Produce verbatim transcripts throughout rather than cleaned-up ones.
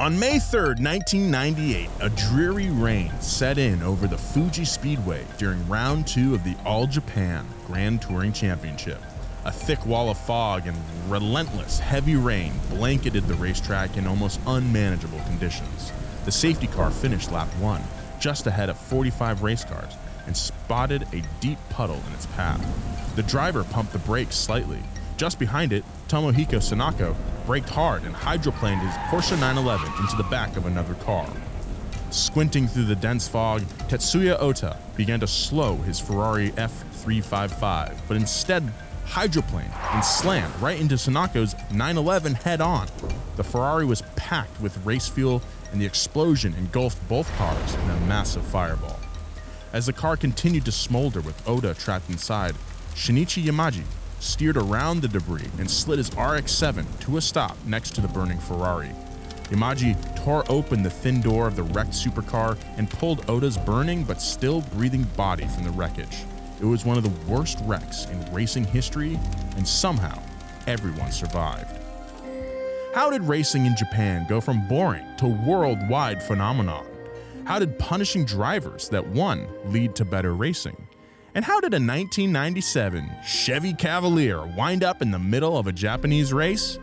On May third, nineteen ninety-eight, a dreary rain set in over the Fuji Speedway during round two of the All Japan Grand Touring Championship. A thick wall of fog and relentless heavy rain blanketed the racetrack in almost unmanageable conditions. The safety car finished lap one, just ahead of forty-five race cars, and spotted a deep puddle in its path. The driver pumped the brakes slightly. Just behind it, Tomohiko Sanako braked hard and hydroplaned his Porsche nine eleven into the back of another car. Squinting through the dense fog, Tetsuya Ota began to slow his Ferrari F three fifty-five, but instead hydroplaned and slammed right into Sanako's nine eleven head-on. The Ferrari was packed with race fuel, and the explosion engulfed both cars in a massive fireball. As the car continued to smolder with Ota trapped inside, Shinichi Yamaji steered around the debris and slid his R X seven to a stop next to the burning Ferrari. Yamaji tore open the thin door of the wrecked supercar and pulled Oda's burning but still breathing body from the wreckage. It was one of the worst wrecks in racing history, and somehow everyone survived. How did racing in Japan go from boring to worldwide phenomenon? How did punishing drivers that won lead to better racing? And how did a nineteen ninety-seven Chevy Cavalier wind up in the middle of a Japanese race?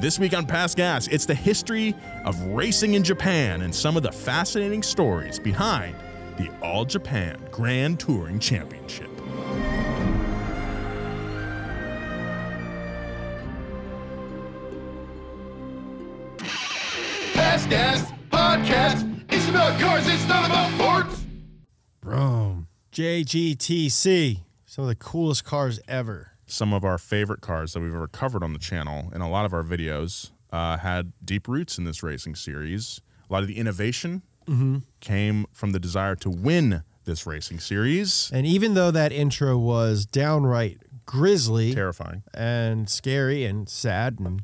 This week on Past Gas, it's the history of racing in Japan and some of the fascinating stories behind the All Japan Grand Touring Championship. Past Gas Podcast. It's about cars, it's not about sports. Bro. J G T C, some of the coolest cars ever. Some of our favorite cars that we've ever covered on the channel and a lot of our videos uh, had deep roots in this racing series. A lot of the innovation mm-hmm. came from the desire to win this racing series. And even though that intro was downright grisly, terrifying, and scary and sad and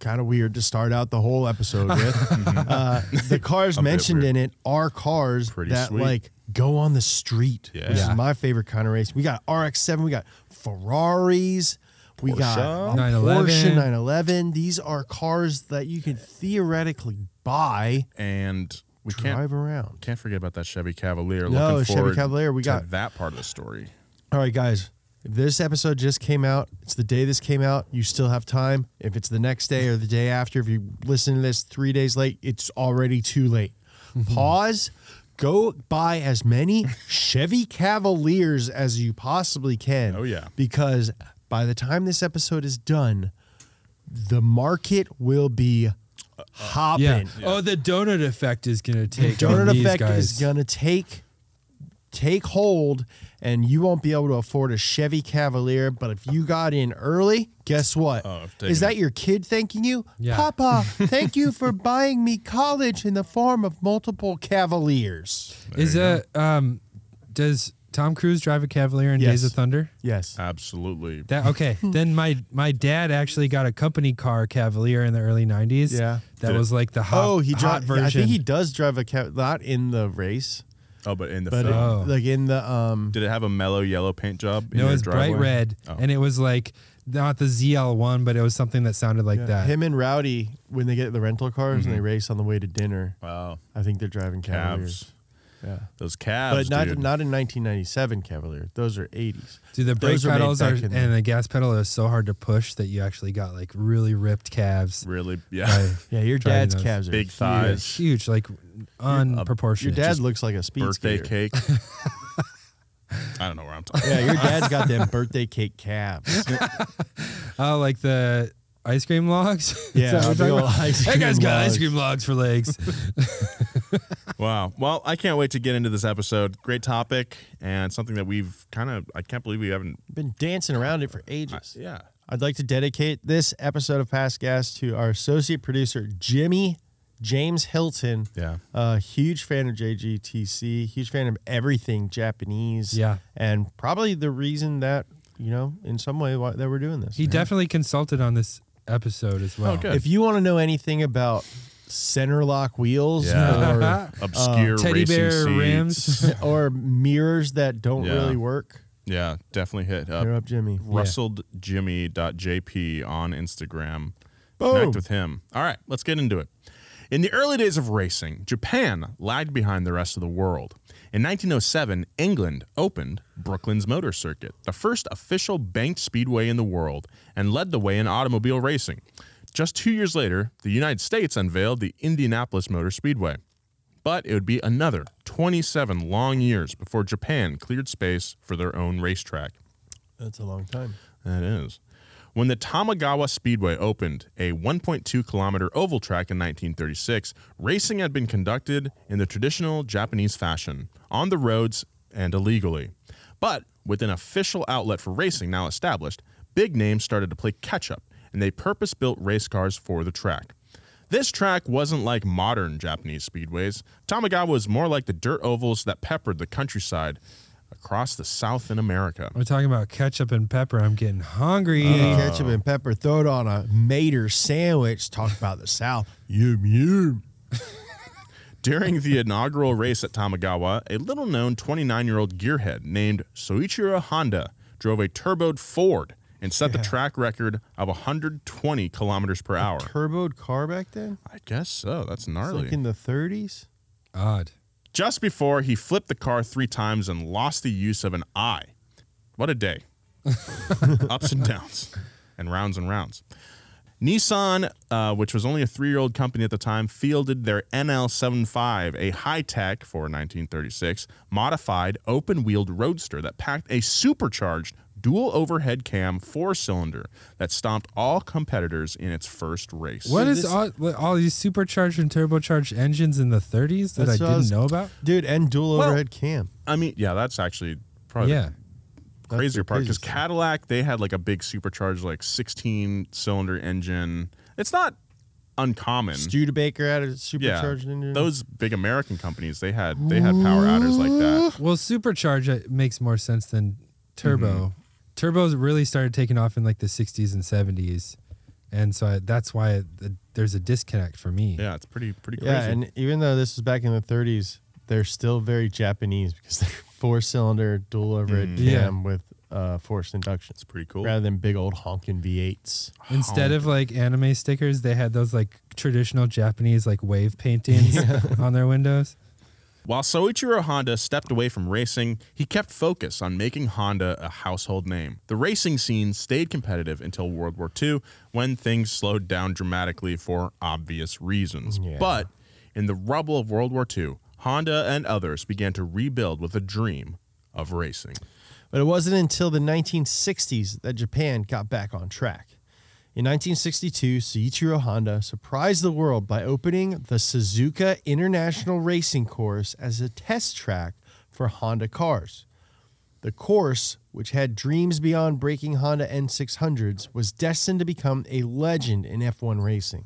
kind of weird to start out the whole episode with. uh, the cars mentioned in it are cars Pretty that sweet. like go on the street, yeah. which yeah. is my favorite kind of race. We got R X seven, we got Ferraris, Porsche. we got Porsche nine eleven. These are cars that you can theoretically buy and we drive can't, around. Can't forget about that Chevy Cavalier. No, Looking Chevy Cavalier. We got that part of the story. All right, guys. If this episode just came out, it's the day this came out, you still have time. If it's the next day or the day after, if you listen to this three days late, it's already too late. Mm-hmm. Pause. Go buy as many Chevy Cavaliers as you possibly can. Oh, yeah. Because by the time this episode is done, the market will be hopping. Yeah. Yeah. Oh, the donut effect is going to take The donut effect guys. is going to take... take hold, and you won't be able to afford a Chevy Cavalier. But if you got in early, guess what? Oh, Is that it. your kid thanking you? Yeah. Papa, thank you for buying me college in the form of multiple Cavaliers. There Is a um, does Tom Cruise drive a Cavalier in yes. Days of Thunder? Yes, absolutely. That okay? Then my my dad actually got a company car Cavalier in the early nineties. Yeah, that Did was it? like the hot, oh he hot version. Yeah, I think he does drive a Cavalier, not in the race. Oh, but in the but film. Oh. Like in the... Um, Did it have a mellow yellow paint job? No, it was driveway? bright red. Oh. And it was like, not the Z L one, but it was something that sounded like yeah. that. Him and Rowdy, when they get the rental cars mm-hmm. and they race on the way to dinner, Wow, I think they're driving Cavaliers. Yeah. Those Cavs, But not, not in nineteen ninety-seven Cavalier. Those are eighties. Dude, the brake pedals are, and the gas pedal is so hard to push that you actually got like really ripped calves. Really? Yeah. By, yeah, your dad's calves are big huge, thighs. Huge, like unproportionate. Your dad Just looks like a speed Birthday skier. cake. I don't know where I'm talking about. Yeah, your dad's got them birthday cake calves. Oh, like the... ice cream logs? Yeah. That hey, guys, got ice cream logs for legs. Wow. Well, I can't wait to get into this episode. Great topic and something that we've kind of, I can't believe we haven't been dancing around it for ages. I, yeah. I'd like to dedicate this episode of Past Gas to our associate producer, Jimmy James Hilton. Yeah. A uh, huge fan of J G T C, huge fan of everything Japanese. Yeah. And probably the reason that, you know, in some way why, that we're doing this. He yeah. definitely consulted on this episode as well. Oh, if you want to know anything about center lock wheels yeah. or uh, obscure teddy bear rims or mirrors that don't yeah. really work, yeah, definitely hit up, up Jimmy. russelledjimmy dot j p on Instagram. Boom. Connect with him. All right, let's get into it. In the early days of racing, Japan lagged behind the rest of the world. In nineteen oh seven, England opened Brooklyn's Motor Circuit, the first official banked speedway in the world, and led the way in automobile racing. Just two years later, the United States unveiled the Indianapolis Motor Speedway. But it would be another twenty-seven long years before Japan cleared space for their own racetrack. That's a long time. That is. When the Tamagawa Speedway opened, a one point two kilometer oval track in nineteen thirty-six, racing had been conducted in the traditional Japanese fashion, on the roads and illegally. But with an official outlet for racing now established, big names started to play catch-up, and they purpose-built race cars for the track. This track wasn't like modern Japanese speedways. Tamagawa was more like the dirt ovals that peppered the countryside across the South in America. We're talking about ketchup and pepper. I'm getting hungry. Uh, ketchup and pepper. Throw it on a Mater sandwich. Talk about the South. Yum, yum. During the inaugural race at Tamagawa, a little-known twenty-nine-year-old gearhead named Soichiro Honda drove a turboed Ford and set yeah. the track record of one hundred twenty kilometers per hour. A turboed car back then? I guess so. That's gnarly. It's like in the thirties? Odd. Just before he flipped the car three times and lost the use of an eye. What a day. Ups and downs and rounds and rounds. Nissan, uh, which was only a three-year-old company at the time, fielded their N L seventy-five, a high-tech for nineteen thirty-six, modified open-wheeled roadster that packed a supercharged dual overhead cam four-cylinder that stomped all competitors in its first race. What is all, all these supercharged and turbocharged engines in the thirties that I didn't was, know about? Dude, and dual well, overhead cam. I mean, yeah, that's actually probably yeah. the crazier part because Cadillac, they had like a big supercharged like sixteen-cylinder engine. It's not uncommon. Studebaker had a supercharged yeah, engine. Those big American companies, they had they had power outers like that. Well, supercharged makes more sense than turbo. Mm-hmm. Turbos really started taking off in like the sixties and seventies. And so I, that's why it, it, there's a disconnect for me. Yeah, it's pretty pretty crazy. Yeah, and even though this was back in the thirties, they're still very Japanese because they're four-cylinder dual overhead mm, cam yeah. with uh, forced induction. It's pretty cool. Rather than big old honking V eights. Instead honking. of like anime stickers, they had those like traditional Japanese like wave paintings yeah. on their windows. While Soichiro Honda stepped away from racing, he kept focus on making Honda a household name. The racing scene stayed competitive until World War Two, when things slowed down dramatically for obvious reasons. Yeah. But in the rubble of World War Two, Honda and others began to rebuild with a dream of racing. But it wasn't until the nineteen sixties that Japan got back on track. In nineteen sixty-two, Soichiro Honda surprised the world by opening the Suzuka International Racing Course as a test track for Honda cars. The course, which had dreams beyond breaking Honda N six hundreds, was destined to become a legend in F one racing.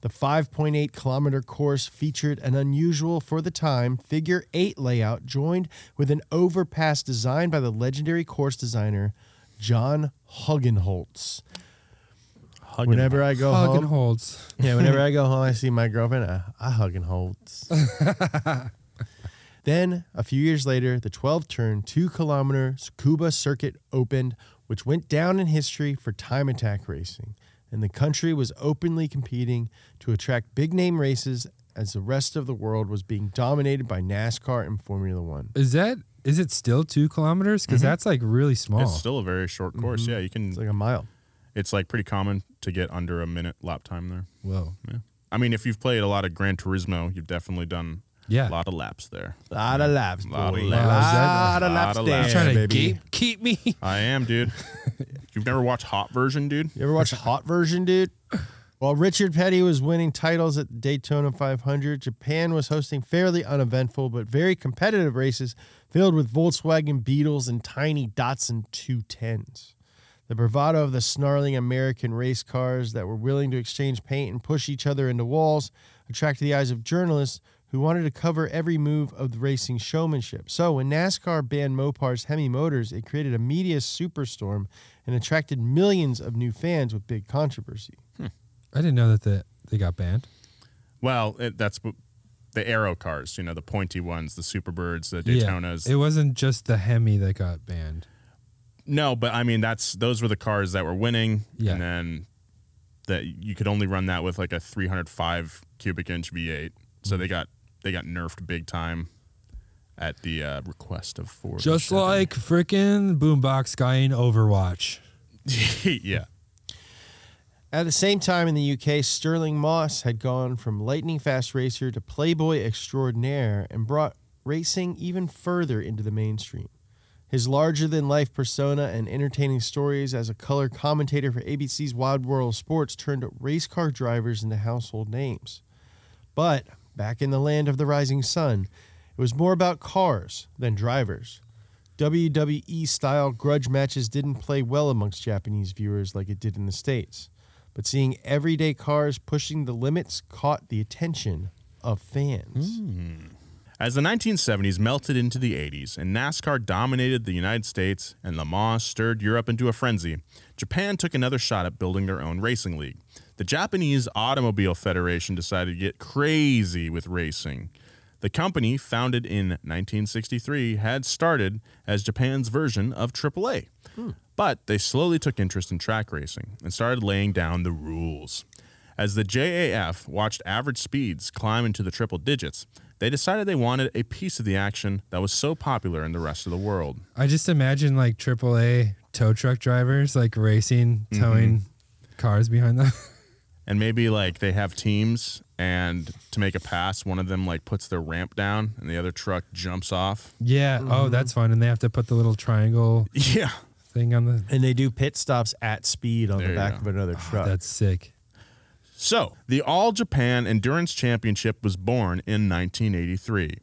The five point eight kilometer course featured an unusual, for the time, figure eight layout joined with an overpass designed by the legendary course designer John Huggenholtz. Huggenholtz. Whenever I go home, yeah. Whenever I go home, I see my girlfriend. I, I Huggenholtz. Then a few years later, the twelve-turn, two-kilometer Tsukuba circuit opened, which went down in history for time attack racing, and the country was openly competing to attract big-name races as the rest of the world was being dominated by NASCAR and Formula One. Is that? Is it still two kilometers? Because mm-hmm. that's like really small. It's still a very short course. Mm-hmm. Yeah, you can. It's like a mile. It's like pretty common to get under a minute lap time there. Whoa. Yeah. I mean, if you've played a lot of Gran Turismo, you've definitely done yeah. a lot of laps there. A lot of laps, boy. A lot of laps, lot of laps there. You're trying to gatekeep me? I am, dude. You've never watched Hot Version, dude? You ever watched Hot Version, dude? While Richard Petty was winning titles at the Daytona five hundred, Japan was hosting fairly uneventful but very competitive races filled with Volkswagen Beetles and tiny Datsun two tens. The bravado of the snarling American race cars that were willing to exchange paint and push each other into walls attracted the eyes of journalists who wanted to cover every move of the racing showmanship. So when NASCAR banned Mopar's Hemi Motors, it created a media superstorm and attracted millions of new fans with big controversy. Hmm. I didn't know that the, they got banned. Well, it, that's the aero cars, you know, the pointy ones, the Superbirds, the Daytonas. Yeah, it wasn't just the Hemi that got banned. No, but I mean that's those were the cars that were winning, yeah. and then that you could only run that with like a three hundred five cubic inch V eight. So they got they got nerfed big time at the uh, request of Ford. Just like freaking Boombox guy in Overwatch. Yeah. At the same time in the U K, Sterling Moss had gone from lightning fast racer to playboy extraordinaire and brought racing even further into the mainstream. His larger-than-life persona and entertaining stories as a color commentator for A B C's Wide World of Sports turned race car drivers into household names. But back in the land of the rising sun, it was more about cars than drivers. W W E-style grudge matches didn't play well amongst Japanese viewers like it did in the States. But seeing everyday cars pushing the limits caught the attention of fans. Mm. As the nineteen seventies melted into the eighties and NASCAR dominated the United States and Le Mans stirred Europe into a frenzy, Japan took another shot at building their own racing league. The Japanese Automobile Federation decided to get crazy with racing. The company, founded in nineteen sixty-three, had started as Japan's version of triple A. Hmm. But they slowly took interest in track racing and started laying down the rules. As the J A F watched average speeds climb into the triple digits, they decided they wanted a piece of the action that was so popular in the rest of the world. I just imagine like triple A tow truck drivers like racing, towing mm-hmm. cars behind them. And maybe like they have teams, and to make a pass, one of them like puts their ramp down and the other truck jumps off. Yeah. Mm-hmm. Oh, that's fun. And they have to put the little triangle yeah. thing on the... And they do pit stops at speed on there the back of another truck. Oh, that's sick. So, the All Japan Endurance Championship was born in nineteen eighty-three.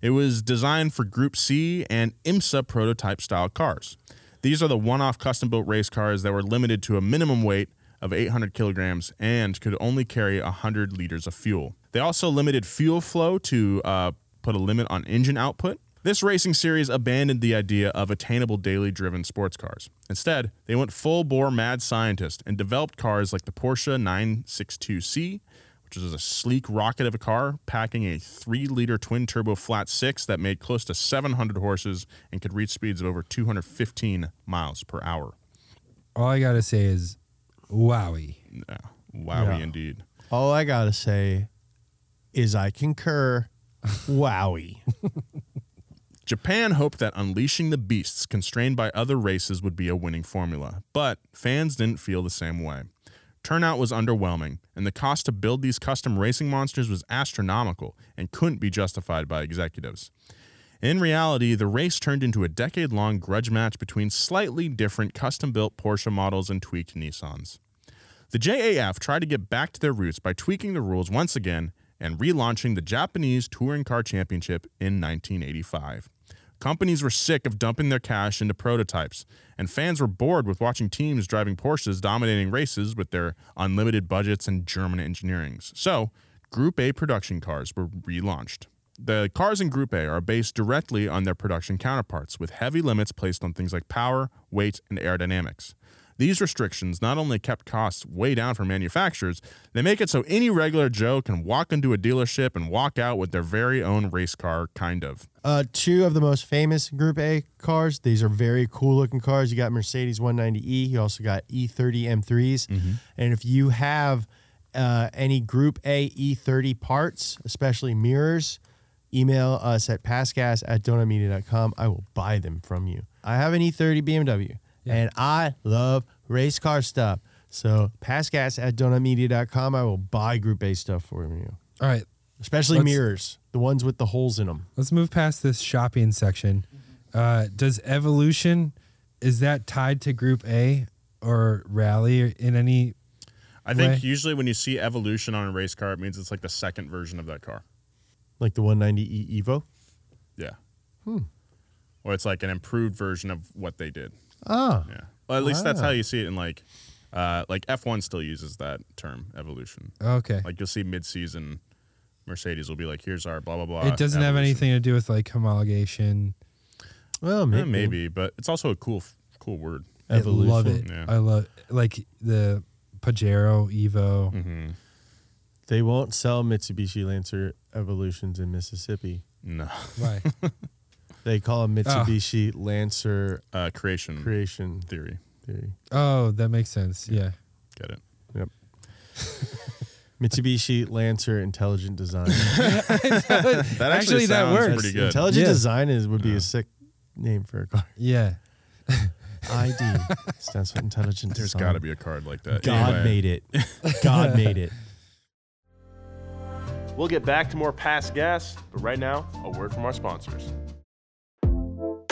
It was designed for Group C and IMSA prototype-style cars. These are the one-off custom-built race cars that were limited to a minimum weight of eight hundred kilograms and could only carry one hundred liters of fuel. They also limited fuel flow to uh, put a limit on engine output, This racing series abandoned the idea of attainable daily driven sports cars. Instead, they went full-bore mad scientist and developed cars like the Porsche nine sixty-two C, which is a sleek rocket of a car packing a three liter twin-turbo flat six that made close to seven hundred horses and could reach speeds of over two hundred fifteen miles per hour. All I got to say is, wowie. Yeah, wowie yeah. indeed. All I got to say is I concur, wowie. Japan hoped that unleashing the beasts constrained by other races would be a winning formula, but fans didn't feel the same way. Turnout was underwhelming, and the cost to build these custom racing monsters was astronomical and couldn't be justified by executives. In reality, the race turned into a decade-long grudge match between slightly different custom-built Porsche models and tweaked Nissans. The J A F tried to get back to their roots by tweaking the rules once again and relaunching the Japanese Touring Car Championship in nineteen eighty-five. Companies were sick of dumping their cash into prototypes, and fans were bored with watching teams driving Porsches dominating races with their unlimited budgets and German engineerings. So, Group A production cars were relaunched. The cars in Group A are based directly on their production counterparts, with heavy limits placed on things like power, weight, and aerodynamics. These restrictions not only kept costs way down for manufacturers, they make it so any regular Joe can walk into a dealership and walk out with their very own race car, kind of. Uh, two of the most famous Group A cars. These are very cool-looking cars. You got Mercedes one ninety E. You also got E thirty M threes. Mm-hmm. And if you have uh, any Group A E thirty parts, especially mirrors, email us at pastgas at donut media dot com. I will buy them from you. I have an E thirty B M W. And I love race car stuff. So, pastgas at donut media dot com. I will buy Group A stuff for you. All right. Especially mirrors, the ones with the holes in them. Let's move past this shopping section. Uh, does Evolution, is that tied to Group A or Rally in any I way? Think usually when you see Evolution on a race car, it means it's like the second version of that car. Like the one ninety E Evo? Yeah. Hmm. Or it's like an improved version of what they did. Oh. Yeah. Well, at least wow. that's how you see it in like uh, like F one still uses that term, evolution. Okay. Like you'll see mid-season Mercedes will be like, here's our blah, blah, blah. It doesn't evolution. have anything to do with like homologation. Well, maybe. Yeah, maybe, but it's also a cool cool word. Evolution. I love it. Yeah. I love like the Pajero, Evo. Mm-hmm. They won't sell Mitsubishi Lancer Evolutions in Mississippi. No. Why? They call it Mitsubishi oh. Lancer uh, creation creation theory. theory. Oh, that makes sense. Yeah. yeah. Get it. Yep. Mitsubishi Lancer Intelligent Design. that actually, actually that works. Pretty good. Intelligent yeah. Design is would be yeah. a sick name for a car. Yeah. I D stands for Intelligent There's Design. There's got to be a card like that. God anyway. made it. God made it. We'll get back to more Past Gas, but right now, a word from our sponsors.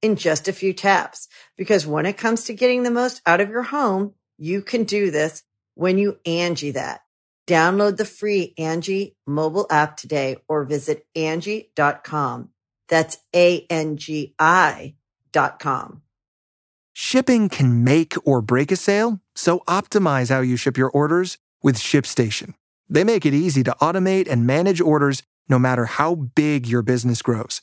in just a few taps. Because when it comes to getting the most out of your home, you can do this when you Angie that. Download the free Angie mobile app today or visit Angie dot com. That's A N G I dot com. Shipping can make or break a sale, so optimize how you ship your orders with ShipStation. They make it easy to automate and manage orders no matter how big your business grows.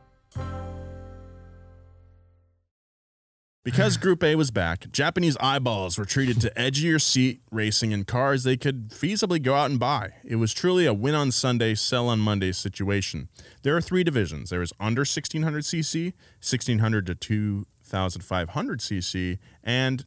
Because Group A was back, Japanese eyeballs were treated to edgier seat racing and cars they could feasibly go out and buy. It was truly a win on Sunday, sell on Monday situation. There are three divisions. There is under sixteen hundred c c, sixteen hundred to twenty-five hundred c c, and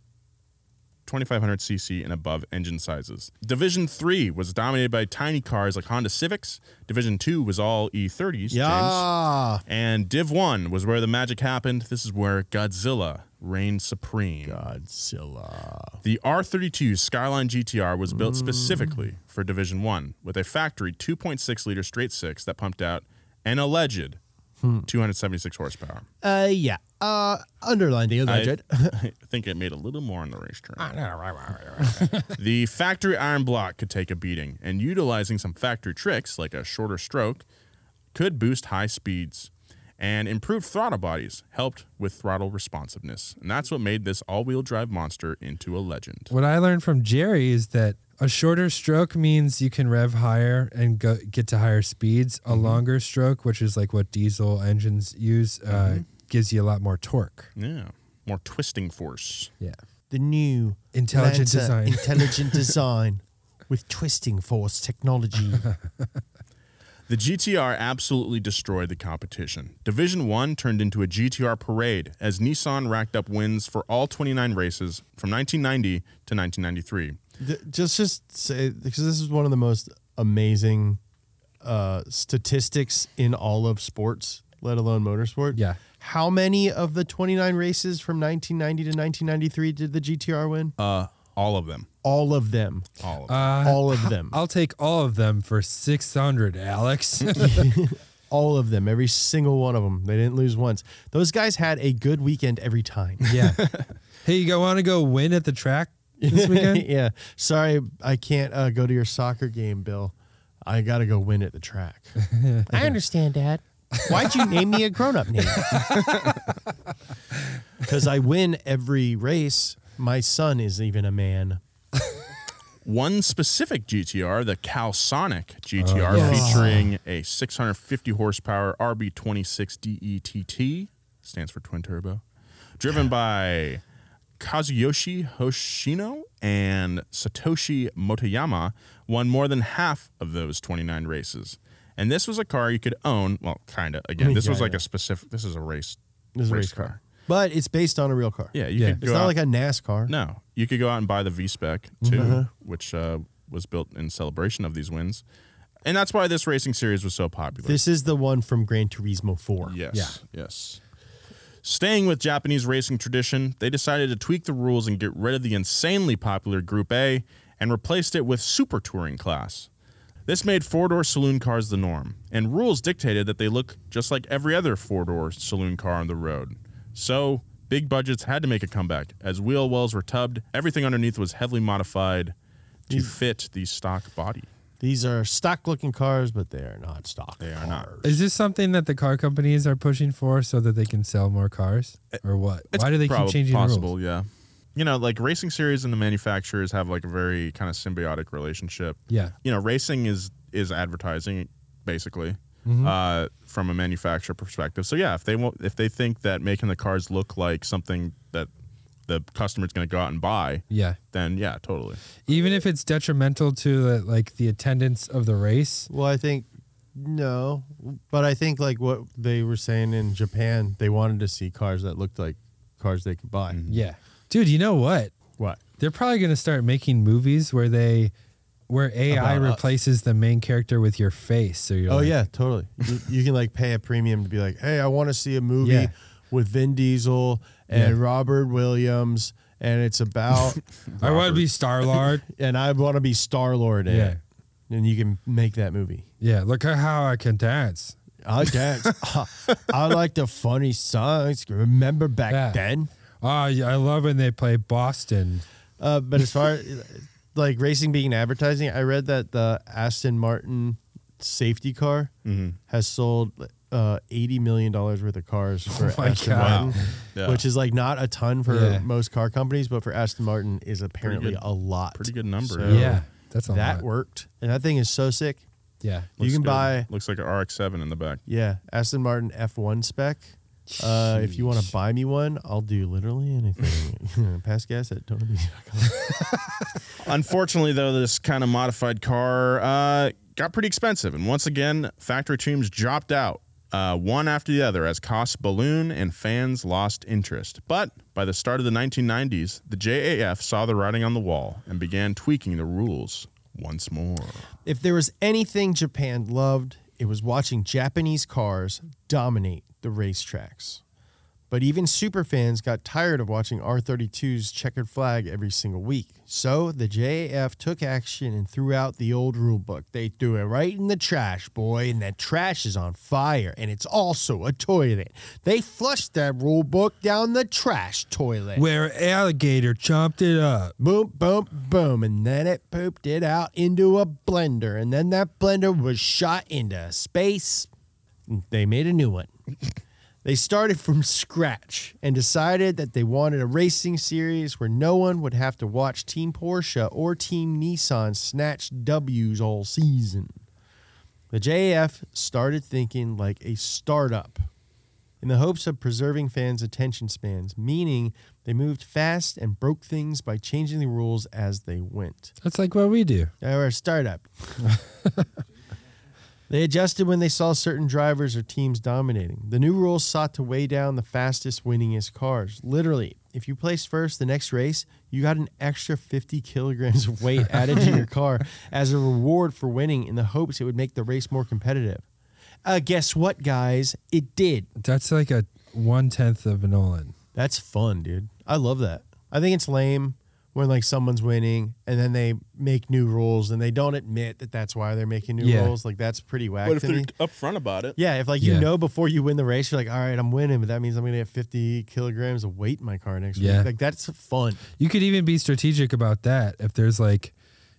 twenty-five hundred c c and above engine sizes. Division three was dominated by tiny cars like Honda Civics. Division two was all E thirties, yeah. James. And Div one was where the magic happened. This is where Godzilla reigned supreme. Godzilla. The R thirty-two Skyline G T R was built mm. specifically for Division one with a factory two point six liter straight six that pumped out an alleged hmm. two hundred seventy-six horsepower. Uh, yeah. Uh, underline the alleged. I, I think it made a little more on the racetrack. The factory iron block could take a beating, and utilizing some factory tricks like a shorter stroke could boost high speeds, and improved throttle bodies helped with throttle responsiveness. And that's what made this all-wheel drive monster into a legend. What I learned from Jerry is that a shorter stroke means you can rev higher and go, get to higher speeds. Mm-hmm. A longer stroke, which is like what diesel engines use, uh, mm-hmm. gives you a lot more torque. Yeah. More twisting force. Yeah. The new intelligent design. Intelligent design with twisting force technology. The G T R absolutely destroyed the competition. Division one turned into a G T R parade as Nissan racked up wins for all twenty-nine races from nineteen ninety to nineteen ninety-three. The, just just say, because this is one of the most amazing uh, statistics in all of sports, let alone motorsport. Yeah. How many of the twenty-nine races from nineteen ninety to nineteen ninety-three did the G T R win? Uh, all of them. All of them. All of them. Uh, all of them. I'll take all of them for six hundred, Alex. All of them. Every single one of them. They didn't lose once. Those guys had a good weekend every time. Yeah. Hey, you want to go win at the track this weekend? Yeah. Sorry, I can't uh, go to your soccer game, Bill. I got to go win at the track. I understand, Dad. Why'd you name me a grown-up name? Because I win every race. My son is even a man. One specific G T R, the Cal Sonic G T R, oh, yes. featuring a six hundred fifty horsepower R B twenty-six D E T T, stands for twin turbo, driven by Kazuyoshi Hoshino and Satoshi Motoyama, won more than half of those twenty-nine races. And this was a car you could own, well, kind of. Again, this yeah, was like yeah. a specific, this is a race, this is race, race car. car. But it's based on a real car. Yeah. You yeah. Could go it's not out, like a NASCAR. No. You could go out and buy the V-Spec, too, mm-hmm. which uh, was built in celebration of these wins. And that's why this racing series was so popular. This is the one from Gran Turismo four. Yes. Yeah. Yes. Staying with Japanese racing tradition, they decided to tweak the rules and get rid of the insanely popular Group A and replaced it with Super Touring class. This made four-door saloon cars the norm, and rules dictated that they look just like every other four-door saloon car on the road. So, big budgets had to make a comeback. As wheel wells were tubbed, everything underneath was heavily modified to these, fit the stock body. These are stock-looking cars, but they are not stock. They are not. Is this something that the car companies are pushing for so that they can sell more cars, or what? It's Why do they prob- keep changing possible, the rules? Yeah. You know, like racing series and the manufacturers have like a very kind of symbiotic relationship. Yeah. You know, racing is is advertising, basically, mm-hmm. uh, from a manufacturer perspective. So yeah, if they won't, if they think that making the cars look like something that the customer's going to go out and buy, yeah, then yeah, totally. Even if it's detrimental to the, like the attendance of the race. Well, I think no, but I think like what they were saying in Japan, they wanted to see cars that looked like cars they could buy. Mm-hmm. Yeah. Dude, you know what? What? They're probably going to start making movies where they, where A I About replaces us. the main character with your face. So you're. Oh like, yeah, totally. you, you can like pay a premium to be like, hey, I want to see a movie yeah. with Vin Diesel and yeah. Robert Williams. And it's about I want to be Star-Lord. And I want to be Star-Lord in yeah. it. And you can make that movie. Yeah, look at how I can dance. I dance. I, I like the funny songs. Remember back yeah. then? Oh, yeah, I love when they play Boston. Uh, but as far as like racing being advertising, I read that the Aston Martin safety car mm-hmm. has sold Uh, eighty million dollars worth of cars for oh Aston God. Martin, yeah. which is like not a ton for yeah. most car companies, but for Aston Martin is apparently good, a lot. Pretty good number. So yeah, that's a that lot. worked, and that thing is so sick. Yeah, you looks can good. buy. Looks like an R X seven in the back. Yeah, Aston Martin F one spec. Uh, if you want to buy me one, I'll do literally anything. Past gas at donut media dot com. Unfortunately, though, this kind of modified car uh, got pretty expensive, and once again, factory teams dropped out. Uh, one after the other as costs ballooned and fans lost interest. But by the start of the nineteen nineties, the J A F saw the writing on the wall and began tweaking the rules once more. If there was anything Japan loved, it was watching Japanese cars dominate the racetracks. But even superfans got tired of watching R thirty-two's checkered flag every single week. So the J A F took action and threw out the old rule book. They threw it right in the trash, boy, and that trash is on fire, and it's also a toilet. They flushed that rule book down the trash toilet. Where alligator chomped it up. Boom, boom, boom, and then it pooped it out into a blender, and then that blender was shot into space. They made a new one. They started from scratch and decided that they wanted a racing series where no one would have to watch Team Porsche or Team Nissan snatch W's all season. The J A F started thinking like a startup in the hopes of preserving fans' attention spans, meaning they moved fast and broke things by changing the rules as they went. That's like what we do. They were a startup. They adjusted when they saw certain drivers or teams dominating. The new rules sought to weigh down the fastest, winningest cars. Literally, if you placed first the next race, you got an extra fifty kilograms of weight added to your car as a reward for winning in the hopes it would make the race more competitive. Uh, guess what, guys? It did. That's like a one-tenth of an all-in. That's fun, dude. I love that. I think it's lame when like someone's winning and then they make new rules and they don't admit that that's why they're making new yeah. rules. Like that's pretty whack. But if they're upfront about it. Yeah. If like, yeah. you know, before you win the race, you're like, all right, I'm winning, but that means I'm going to have fifty kilograms of weight in my car next yeah. week. Like that's fun. You could even be strategic about that. If there's like,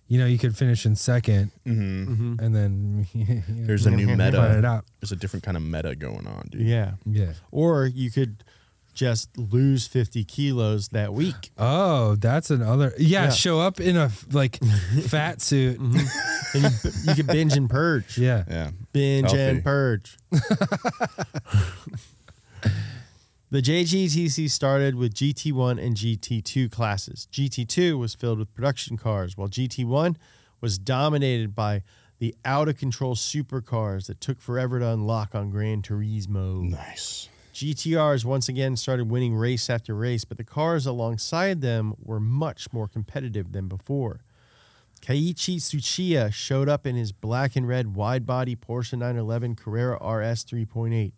you know, you could finish in second mm-hmm. Mm-hmm. and then you know, there's a new meta. There's a different kind of meta going on, dude. Yeah. Yeah. Or you could just lose fifty kilos that week. Oh, that's another. Yeah, yeah. Show up in a like fat suit. Mm-hmm. And you, you can binge and purge. Yeah. yeah. Binge Healthy. and purge. The J G T C started with G T one and G T two classes. G T two was filled with production cars, while G T one was dominated by the out-of-control supercars that took forever to unlock on Gran Turismo. Nice. G T Rs once again started winning race after race, but the cars alongside them were much more competitive than before. Keiichi Tsuchiya showed up in his black and red wide-body Porsche nine eleven Carrera R S three point eight.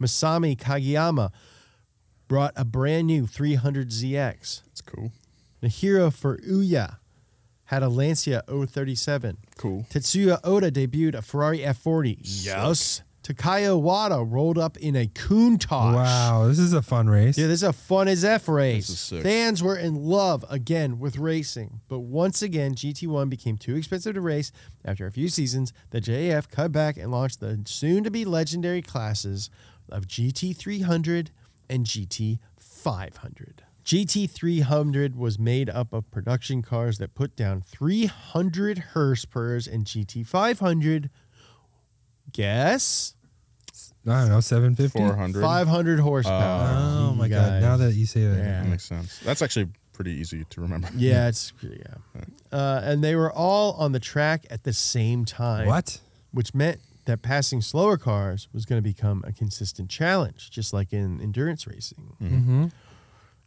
Masami Kageyama brought a brand-new three hundred Z X. That's cool. Nihiro Furuya had a Lancia oh thirty-seven. Cool. Tetsuya Ota debuted a Ferrari F forty. Yes. Takaya Wada rolled up in a Countach. Wow, this is a fun race. Yeah, this is a fun as F race. This is sick. Fans were in love again with racing. But once again, G T one became too expensive to race. After a few seasons, the J A F cut back and launched the soon-to-be legendary classes of G T three hundred and G T five hundred. G T three hundred was made up of production cars that put down three hundred horsepower, and G T five hundred, guess? I don't know, seven fifty? four hundred. five hundred horsepower. Oh, oh my guys. God. Now that you say that. Yeah. That makes sense. That's actually pretty easy to remember. Yeah, it's pretty, yeah. Uh, and they were all on the track at the same time. What? Which meant that passing slower cars was going to become a consistent challenge, just like in endurance racing. Mm-hmm.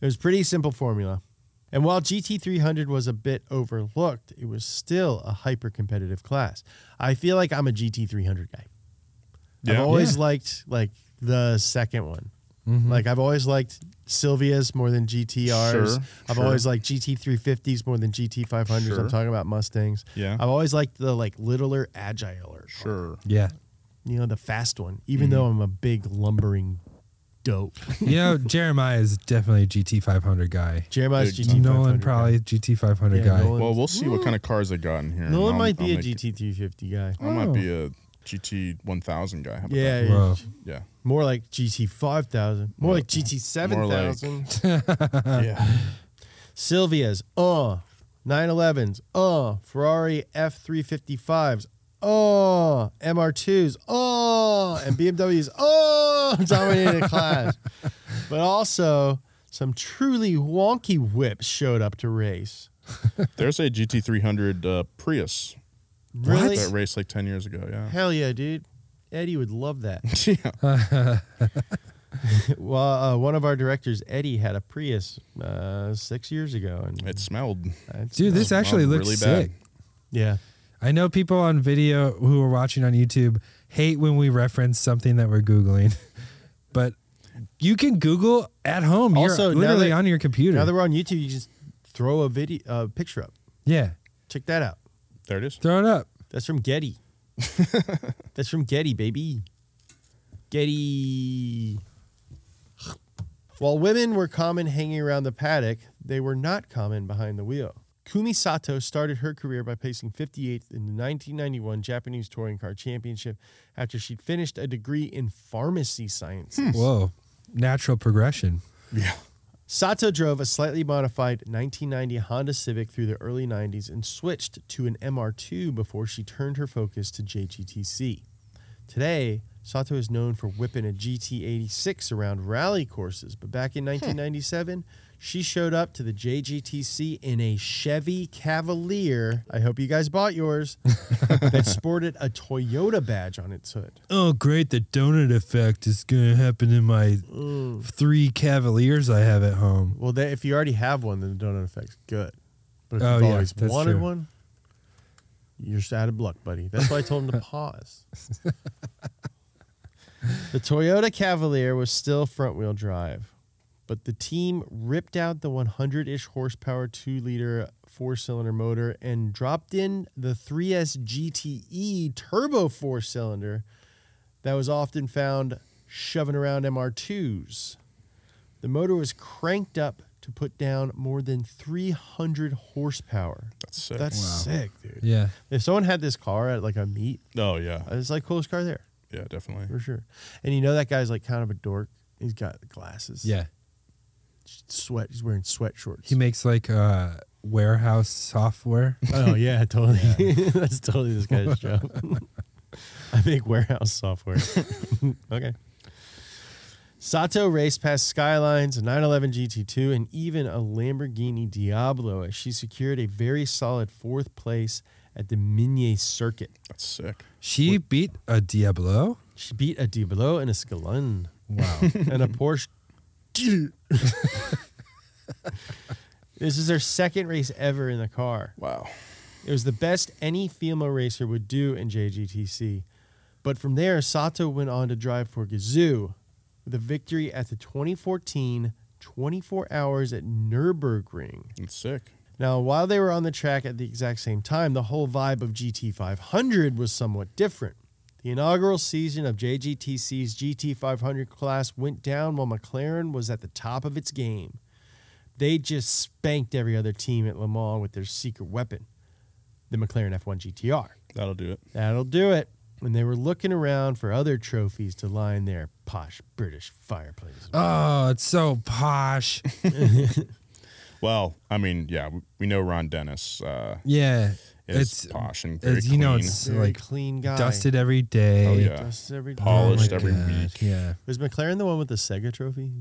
It was a pretty simple formula. And while G T three hundred was a bit overlooked, it was still a hyper-competitive class. I feel like I'm a G T three hundred guy. Yeah. I've always yeah. liked like the second one. Mm-hmm. Like I've always liked Silvias more than G T Rs. Sure, I've sure. always liked G T three fifties more than G T five hundreds. Sure. I'm talking about Mustangs. Yeah. I've always liked the like littler, agiler. Sure. One. Yeah. You know, the fast one, even mm-hmm. though I'm a big lumbering dope. You know, Jeremiah is definitely a G T five hundred guy. Jeremiah's Dude, G T five hundred. Nolan probably a G T five hundred yeah, guy. Nolan's, well, we'll see what kind of cars I got in here. Nolan might I'll, be I'll a G T three fifty guy. I oh. might be a G T one thousand guy. How about yeah, yeah. yeah. More like G T five thousand. More like G T seven thousand. Like, yeah. Silvias. Uh. nine elevens. Uh. Ferrari F three fifty-fives. Oh, M R twos, oh, and B M Ws, oh, dominated the class. But also, some truly wonky whips showed up to race. There's a G T three hundred uh, Prius. Really? That race like ten years ago, yeah. Hell yeah, dude. Eddie would love that. Well, uh, one of our directors, Eddie, had a Prius uh, six years ago. And it smelled. It dude, smelled this actually looks really sick. Bad. Yeah. I know people on video who are watching on YouTube hate when we reference something that we're Googling, but you can Google at home. Also, you're literally that, on your computer. Now that we're on YouTube, you just throw a video, uh, picture up. Yeah. Check that out. There it is. Throw it up. That's from Getty. That's from Getty, baby. Getty. While women were common hanging around the paddock, they were not common behind the wheel. Kumi Sato started her career by placing fifty-eighth in the nineteen ninety-one Japanese Touring Car Championship after she finished a degree in pharmacy sciences. Hmm. Whoa. Natural progression. Yeah. Sato drove a slightly modified nineteen ninety Honda Civic through the early nineties and switched to an M R two before she turned her focus to J G T C. Today, Sato is known for whipping a G T eighty-six around rally courses, but back in nineteen ninety-seven... Huh. She showed up to the J G T C in a Chevy Cavalier. I hope you guys bought yours. That sported a Toyota badge on its hood. Oh, great. The donut effect is going to happen in my mm. three Cavaliers I have at home. Well, they, if you already have one, then the donut effect's good. But if oh, you've yeah, always wanted true. one, you're out of luck, buddy. That's why I told him to pause. The Toyota Cavalier was still front-wheel drive, but the team ripped out the one hundred-ish horsepower two-liter four-cylinder motor and dropped in the three S G T E turbo four-cylinder that was often found shoving around M R twos. The motor was cranked up to put down more than three hundred horsepower. That's sick. That's wow. sick, dude. Yeah. If someone had this car at, like, a meet, oh, yeah. it's, like, coolest car there. Yeah, definitely. For sure. And you know that guy's, like, kind of a dork. He's got glasses. Yeah. Sweat. He's wearing sweat shorts. He makes like uh, warehouse software. Oh yeah, totally. Yeah. That's totally this guy's job. I make warehouse software. Okay. Sato raced past Skylines, a nine eleven G T two, and even a Lamborghini Diablo as she secured a very solid fourth place at the Migné circuit. That's sick. She what? beat a Diablo. She beat a Diablo and a Scalone. Wow. And a Porsche. This is her second race ever in the car. Wow. It was the best any female racer would do in J G T C. But from there, Sato went on to drive for Gazoo with a victory at the twenty fourteen twenty-four hours at Nürburgring. That's sick. Now, while they were on the track at the exact same time, the whole vibe of G T five hundred was somewhat different. The inaugural season of J G T C's G T five hundred class went down while McLaren was at the top of its game. They just spanked every other team at Le Mans with their secret weapon, the McLaren F one G T R. That'll do it. That'll do it. And they were looking around for other trophies to line their posh British fireplaces. Oh, it's so posh. Well, I mean, yeah, we know Ron Dennis. Uh, yeah. It's, it's posh and very it's, you clean. know, it's very like clean guy. Dusted every day. Oh, yeah. Dusted every day. Polished oh every gosh. week. Yeah. Was McLaren the one with the Sega trophy?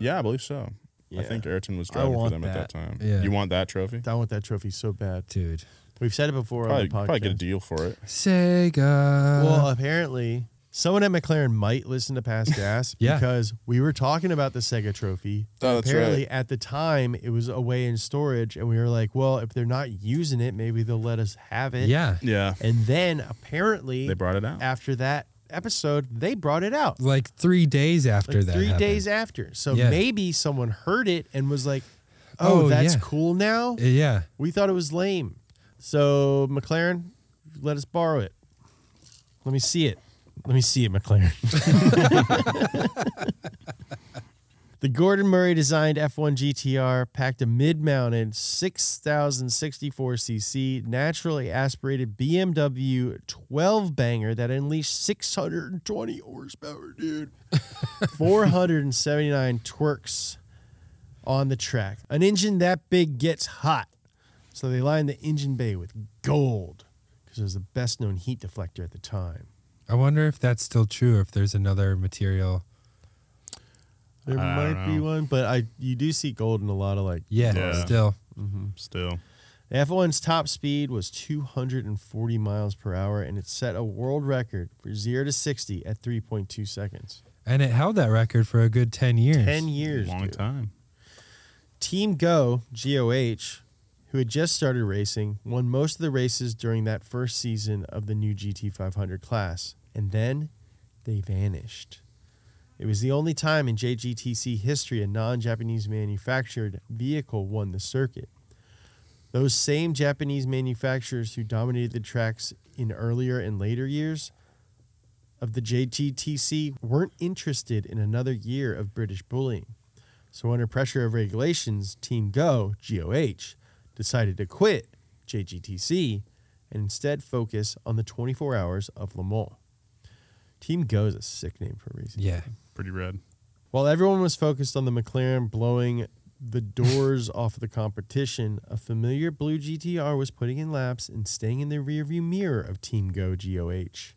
Yeah, I believe so. Yeah. I think Ayrton was driving for them that. at that time. Yeah. You want that trophy? I want that trophy so bad. Dude. We've said it before probably, on the podcast. Probably get a deal for it. Sega. Well, apparently, Someone at McLaren might listen to Past Gas yeah. because we were talking about the Sega Trophy. Oh, that's Apparently, right. at the time, it was away in storage, and we were like, well, if they're not using it, maybe they'll let us have it. Yeah. Yeah. And then, apparently, they brought it out. After that episode, they brought it out. Like three days after like that Three happened. days after. So yeah. maybe someone heard it and was like, oh, oh that's yeah. cool now? Yeah. We thought it was lame. So, McLaren, let us borrow it. Let me see it. Let me see it, McLaren. The Gordon Murray-designed F one G T R packed a mid-mounted six thousand sixty-four c c naturally aspirated B M W twelve-banger that unleashed six hundred twenty horsepower, dude. four hundred seventy-nine twerks on the track. An engine that big gets hot. So they lined the engine bay with gold because it was the best-known heat deflector at the time. I wonder if that's still true, or if there's another material. There might be one, but I you do see gold in a lot of, like... Yeah, yeah. still. Mm-hmm. Still. The F one's top speed was two hundred forty miles per hour, and it set a world record for zero to sixty at three point two seconds. And it held that record for a good ten years. ten years, Long dude. time. Team G O H, who had just started racing, won most of the races during that first season of the new G T five hundred class, and then they vanished. It was the only time in J G T C history a non-Japanese manufactured vehicle won the circuit. Those same Japanese manufacturers who dominated the tracks in earlier and later years of the J G T C weren't interested in another year of British bullying. So under pressure of regulations, Team G O H, decided to quit J G T C and instead focus on the twenty-four hours of Le Mans. Team Go is a sick name for a reason. Yeah, pretty rad. While everyone was focused on the McLaren blowing the doors off the competition, a familiar blue G T R was putting in laps and staying in the rearview mirror of Team Go G O H.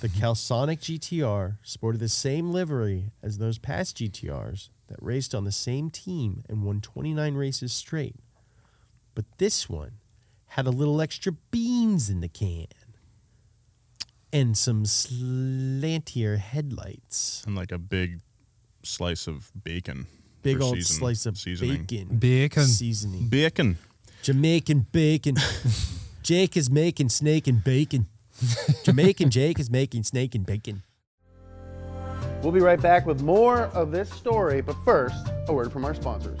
The Cal Sonic G T R sported the same livery as those past G T Rs that raced on the same team and won twenty-nine races straight. But this one had a little extra beans in the can and some slantier headlights. And like a big slice of bacon. Big old season, slice of seasoning. bacon. Bacon. Seasoning. Bacon. Jamaican bacon. Jake is making snake and bacon. Jamaican Jake is making snake and bacon. We'll be right back with more of this story, but first, a word from our sponsors.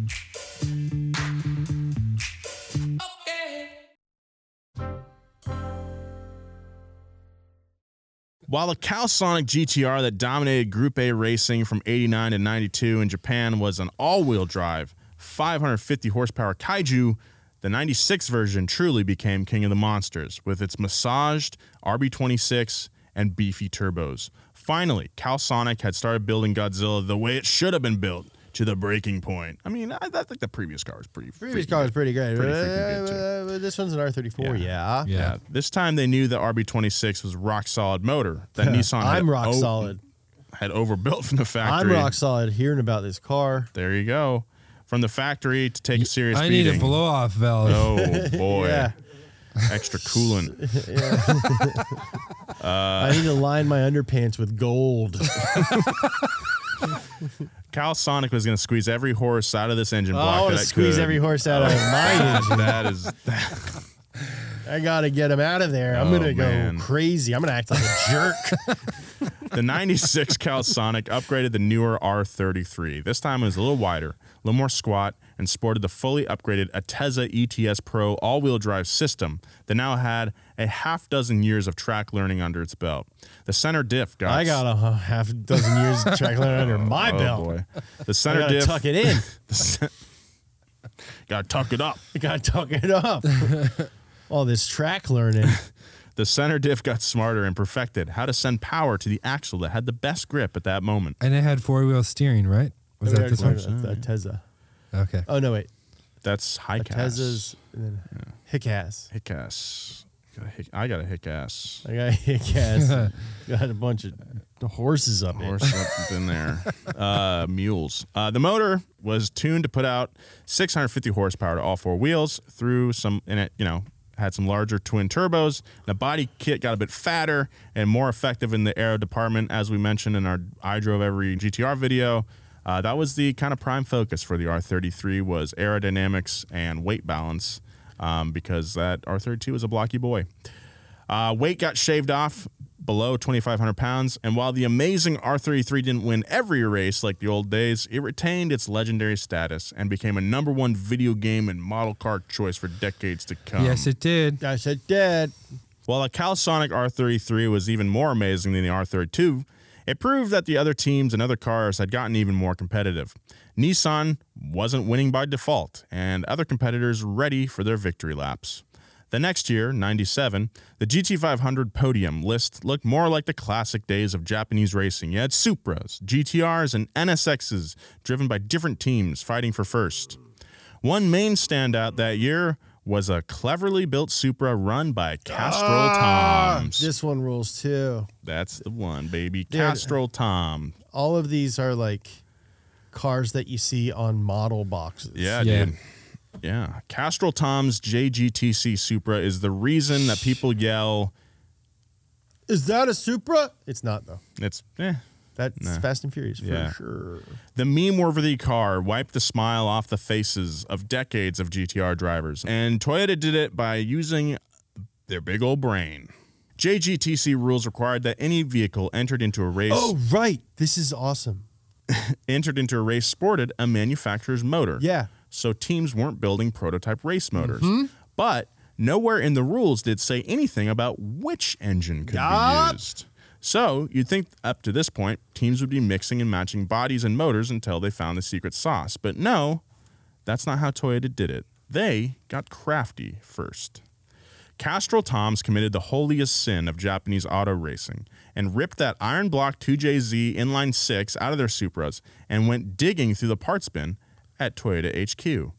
While the Cal Sonic G T R that dominated Group A racing from eighty-nine to ninety-two in Japan was an all-wheel drive, five hundred fifty horsepower kaiju, the ninety-six version truly became king of the monsters with its massaged R B twenty-six and beefy turbos. Finally, Cal Sonic had started building Godzilla the way it should have been built, to the breaking point. I mean, I, I think the previous car was pretty. Previous car was pretty great. Pretty uh, good too. This one's an R thirty-four. Yeah. Yeah. yeah. yeah. This time they knew the R B twenty-six was rock solid motor that Nissan. I'm had rock o- solid. Had overbuilt from the factory. I'm rock solid. Hearing about this car. There you go. From the factory to take you, a serious. I beating. need a blow off valve. Oh boy. yeah. Extra coolant. yeah. uh, I need to line my underpants with gold. Cal Sonic was going to squeeze every horse out of this engine block. Oh, I want to squeeze could. every horse out of my engine. That is... That. I got to get him out of there. I'm oh, going to go crazy. I'm going to act like a jerk. The ninety-six Cal Sonic upgraded the newer R thirty-three. This time it was a little wider, a little more squat, and sported the fully upgraded Atezza E T S Pro all-wheel drive system that now had a half dozen years of track learning under its belt. The center diff got... I got a half dozen years of track learning under my oh, belt. Boy. The center I gotta diff... tuck it in. ce- gotta tuck it up. You gotta tuck it up. All this track learning. The center diff got smarter and perfected how to send power to the axle that had the best grip at that moment. And it had four-wheel steering, right? Was that this one? That's Atezza. Okay. Oh, no, wait. That's high cast. Atezza's hick ass. Hick ass. I got a hick ass. I got a hick ass. Got a bunch of the horses up in Horse up in there. Uh, mules. Uh, the motor was tuned to put out six hundred fifty horsepower to all four wheels through some, and it, you know, had some larger twin turbos. The body kit got a bit fatter and more effective in the aero department, as we mentioned in our I Drove Every G T R video. Uh, that was the kind of prime focus for the R thirty-three, was aerodynamics and weight balance, um, because that R thirty-two was a blocky boy. Uh, weight got shaved off below twenty-five hundred pounds, and while the amazing R thirty-three didn't win every race like the old days, it retained its legendary status and became a number one video game and model car choice for decades to come. Yes, it did. Yes, it did. While the Cal Sonic R thirty-three was even more amazing than the R thirty-two, it proved that the other teams and other cars had gotten even more competitive. Nissan wasn't winning by default, and other competitors ready for their victory laps. The next year, ninety-seven, the G T five hundred podium list looked more like the classic days of Japanese racing. You had Supras, G T Rs, and N S Xs driven by different teams fighting for first. One main standout that year was a cleverly built Supra run by Castrol ah, Tom's. This one rules too. That's the one, baby. Dude, Castrol Tom. All of these are like cars that you see on model boxes. Yeah, yeah. dude. Yeah, Castrol Tom's J G T C Supra is the reason that people yell, "Is that a Supra?" It's not, though. It's, eh. That's nah. Fast and Furious, for yeah. sure. The meme-worthy car wiped the smile off the faces of decades of G T R drivers, and Toyota did it by using their big old brain. J G T C rules required that any vehicle entered into a race... Oh, right! This is awesome. ...entered into a race sported a manufacturer's motor. Yeah. So teams weren't building prototype race motors. Mm-hmm. But nowhere in the rules did say anything about which engine could yep. be used. So you'd think up to this point, teams would be mixing and matching bodies and motors until they found the secret sauce. But no, that's not how Toyota did it. They got crafty first. Castrol Tom's committed the holiest sin of Japanese auto racing and ripped that iron block two J Z inline six out of their Supras and went digging through the parts bin at Toyota H Q.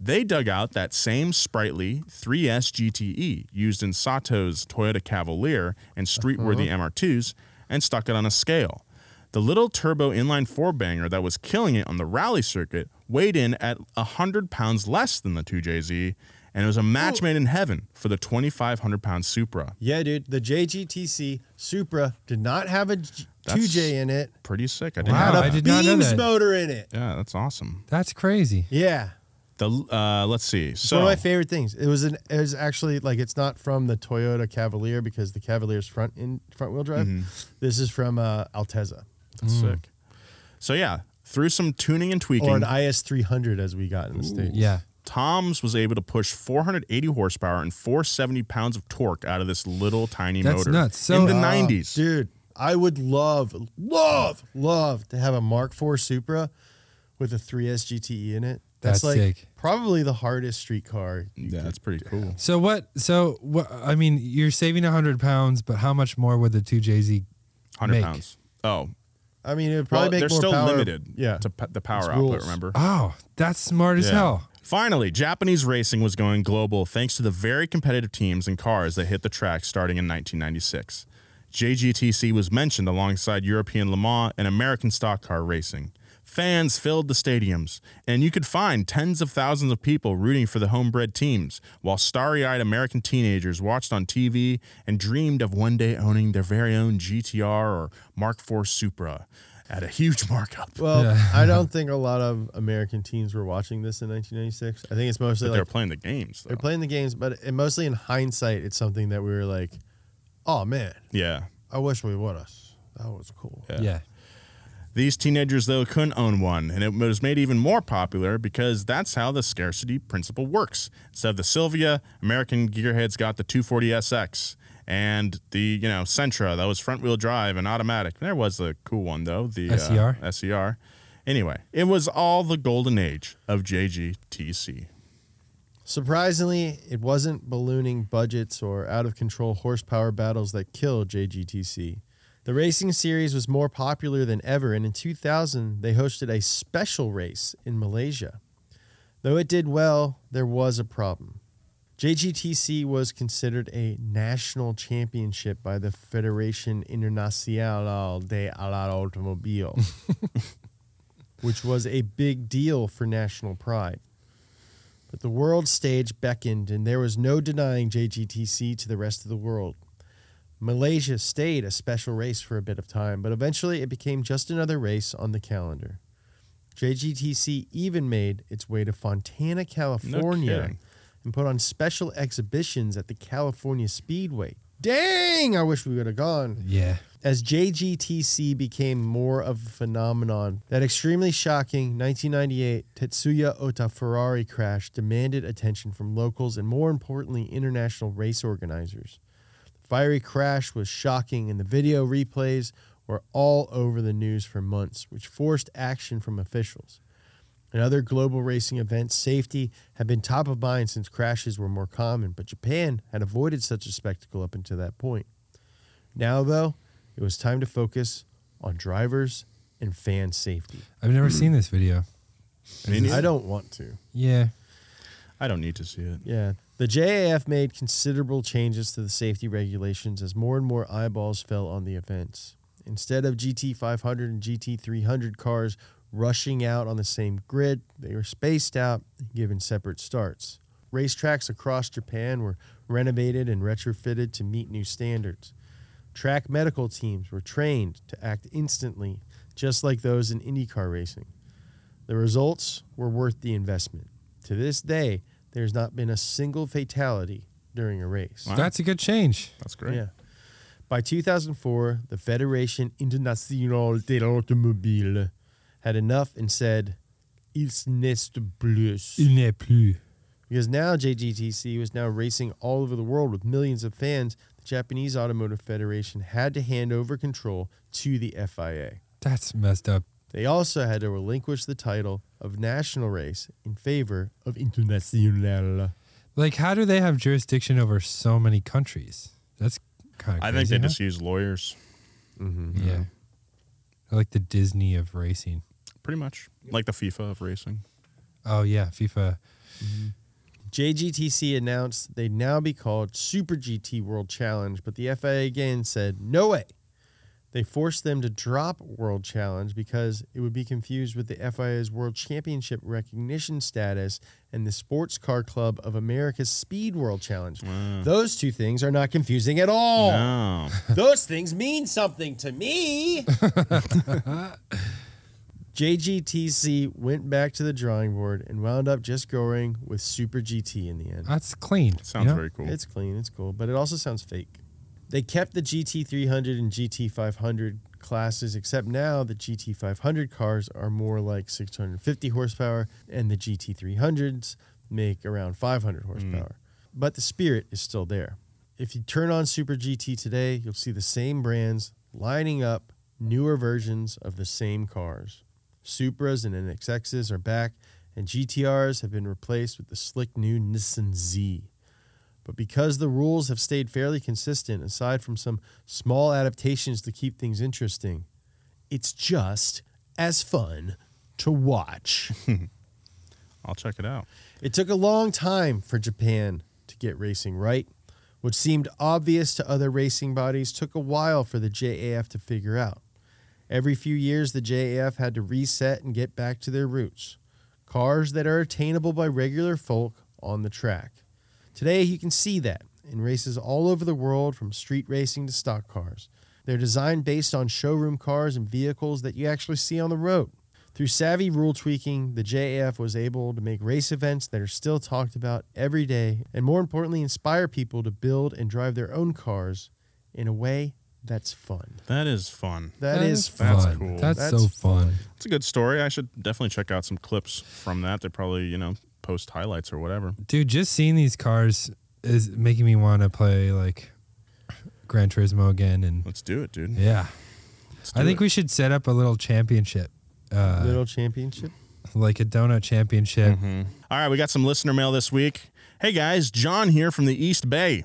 They dug out that same sprightly three S G T E used in Sato's Toyota Cavalier and streetworthy uh-huh. M R twos and stuck it on a scale. The little turbo inline four banger that was killing it on the rally circuit weighed in at one hundred pounds less than the two J Z, and it was a match Ooh. made in heaven for the twenty-five hundred pound Supra. Yeah, dude, the J G T C Supra did not have a G- two J in it. Pretty sick. I didn't wow, know that. I did not know that. Beams motor in it. Yeah, that's awesome. That's crazy. Yeah. The uh, let's see. So one of my favorite things. It was an. It was actually like it's not from the Toyota Cavalier because the Cavalier's front in front wheel drive. Mm-hmm. This is from uh, Altezza. That's mm. sick. So yeah, through some tuning and tweaking, or an I S three hundred as we got in the Ooh. States. Yeah. Tom's was able to push four hundred eighty horsepower and four hundred seventy pounds of torque out of this little tiny That's motor. That's nuts. So, in the uh, nineties, dude. I would love, love, love to have a Mark four Supra with a three S G T E in it. That's, that's like sick. Probably the hardest street car. Yeah, that's pretty cool. So what? So what? I mean, you're saving one hundred pounds, but how much more would the two J Z one hundred make? Pounds. Oh, I mean, it would probably well, make more power. They're still limited. Yeah. to p- the power it's output. Rules. Remember? Oh, that's smart as yeah. hell. Finally, Japanese racing was going global thanks to the very competitive teams and cars that hit the track starting in nineteen ninety-six. J G T C was mentioned alongside European Le Mans and American stock car racing. Fans filled the stadiums, and you could find tens of thousands of people rooting for the homebred teams, while starry-eyed American teenagers watched on T V and dreamed of one day owning their very own G T R or Mark four Supra at a huge markup. Well, yeah. I don't think a lot of American teens were watching this in nineteen ninety-six. I think it's mostly but like... They're playing the games, though. They're playing the games, but it, mostly in hindsight, it's something that we were like... Oh, man. Yeah. I wish we would have. That was cool. Yeah. yeah. These teenagers, though, couldn't own one, and it was made even more popular because that's how the scarcity principle works. Instead of the Sylvia, American gearheads got the two forty S X and the, you know, Sentra that was front-wheel drive and automatic. There was a cool one, though, the S E R. Uh, S E R. Anyway, it was all the golden age of J G T C. Surprisingly, it wasn't ballooning budgets or out-of-control horsepower battles that killed J G T C. The racing series was more popular than ever, and in two thousand, they hosted a special race in Malaysia. Though it did well, there was a problem. J G T C was considered a national championship by the Fédération Internationale de l'Automobile, which was a big deal for national pride. But the world stage beckoned, and there was no denying J G T C to the rest of the world. Malaysia stayed a special race for a bit of time, but eventually it became just another race on the calendar. J G T C even made its way to Fontana, California, and put on special exhibitions at the California Speedway. Dang, I wish we would have gone. Yeah. As J G T C became more of a phenomenon, that extremely shocking nineteen ninety-eight Tetsuya Ota Ferrari crash demanded attention from locals and, more importantly, international race organizers. Fiery crash was shocking, and the video replays were all over the news for months, which forced action from officials. In other global racing events, safety had been top of mind since crashes were more common, but Japan had avoided such a spectacle up until that point. Now, though, it was time to focus on drivers and fan safety. I've never seen this video. This, I don't want to. Yeah. I don't need to see it. Yeah. The J A F made considerable changes to the safety regulations as more and more eyeballs fell on the events. Instead of G T five hundred and G T three hundred cars rushing out on the same grid, they were spaced out and given separate starts. Racetracks across Japan were renovated and retrofitted to meet new standards. Track medical teams were trained to act instantly, just like those in IndyCar racing. The results were worth the investment. To this day, there's not been a single fatality during a race. Wow. That's a good change. That's great. Yeah. By two thousand four, the Fédération Internationale de l'Automobile had enough and said, "Il n'est plus." Il n'est plus. Because now J G T C was now racing all over the world with millions of fans. The Japanese Automotive Federation had to hand over control to the F I A. That's messed up. They also had to relinquish the title of national race in favor of international. Like, how do they have jurisdiction over so many countries? That's kind of crazy. I think they huh? just use lawyers. Mm-hmm. Yeah. yeah. Like the Disney of racing. Pretty much. Like the FIFA of racing. Oh, yeah. FIFA. Mm-hmm. J G T C announced they'd now be called Super G T World Challenge, but the F I A again said, no way. They forced them to drop World Challenge because it would be confused with the F I A's World Championship recognition status and the Sports Car Club of America's Speed World Challenge. Wow. Those two things are not confusing at all. No. Those things mean something to me. J G T C went back to the drawing board and wound up just going with Super G T in the end. That's clean. It sounds you know? very cool. It's clean. It's cool. But it also sounds fake. They kept the G T three hundred and G T five hundred classes, except now the G T five hundred cars are more like six hundred fifty horsepower, and the G T three hundreds make around five hundred horsepower. Mm. But the spirit is still there. If you turn on Super G T today, you'll see the same brands lining up newer versions of the same cars. Supras and N X Xs are back, and G T Rs have been replaced with the slick new Nissan Z. But because the rules have stayed fairly consistent, aside from some small adaptations to keep things interesting, it's just as fun to watch. I'll check it out. It took a long time for Japan to get racing right. What seemed obvious to other racing bodies took a while for the J A F to figure out. Every few years, the J A F had to reset and get back to their roots. Cars that are attainable by regular folk on the track. Today, you can see that in races all over the world, from street racing to stock cars. They're designed based on showroom cars and vehicles that you actually see on the road. Through savvy rule tweaking, the J A F was able to make race events that are still talked about every day, and more importantly, inspire people to build and drive their own cars in a way That's fun. That is fun. That, that is fun. That's cool. That's, that's so fun. It's a good story. I should definitely check out some clips from that. They're probably, you know, post highlights or whatever. Dude, just seeing these cars is making me want to play like Gran Turismo again. And let's do it, dude. Yeah. I think it. we should set up a little championship. Uh, little championship? Like a donut championship. Mm-hmm. All right, we got some listener mail this week. Hey, guys. John here from the East Bay.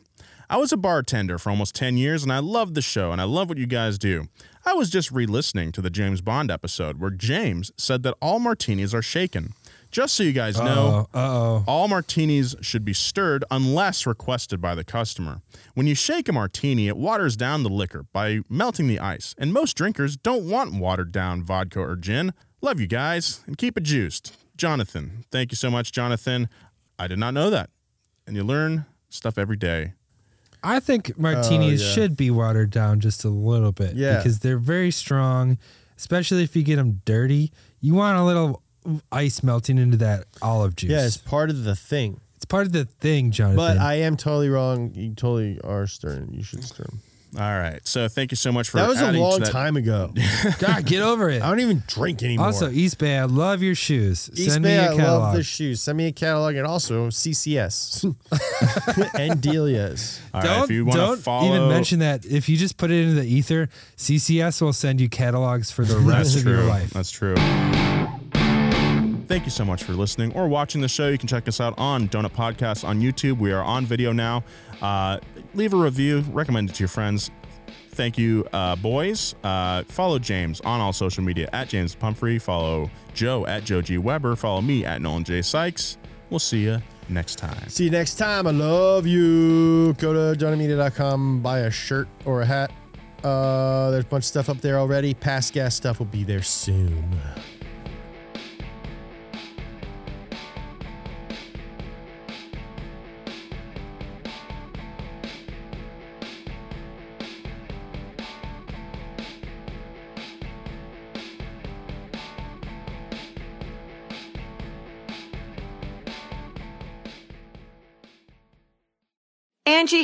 I was a bartender for almost ten years, and I love the show, and I love what you guys do. I was just re-listening to the James Bond episode where James said that all martinis are shaken. Just so you guys know, uh-oh, uh-oh. all martinis should be stirred unless requested by the customer. When you shake a martini, it waters down the liquor by melting the ice, and most drinkers don't want watered down vodka or gin. Love you guys, and keep it juiced. Jonathan. Thank you so much, Jonathan. I did not know that. And you learn stuff every day. I think martinis oh, yeah. should be watered down just a little bit yeah. because they're very strong, especially if you get them dirty. You want a little ice melting into that olive juice. Yeah, it's part of the thing. It's part of the thing, Jonathan. But I am totally wrong. You totally are stirring. You should stir them. All right. So thank you so much for that. Was a long that. time ago. God, get over it. I don't even drink anymore. Also, East Bay, I love your shoes. East Send Bay, me a catalog. I love the shoes. Send me a catalog and also C C S and Delia's. All don't, right, if you want to follow. Don't even mention that. If you just put it into the ether, C C S will send you catalogs for the rest of true. your life. That's true. Thank you so much for listening or watching the show. You can check us out on Donut Podcast on YouTube. We are on video now. Uh, leave a review. Recommend it to your friends. Thank you, uh, boys. Uh, follow James on all social media at James Pumphrey. Follow Joe at Joe G. Weber. Follow me at Nolan J. Sykes. We'll see you next time. See you next time. I love you. Go to donut media dot com. Buy a shirt or a hat. Uh, there's a bunch of stuff up there already. Past Gas stuff will be there soon. Angie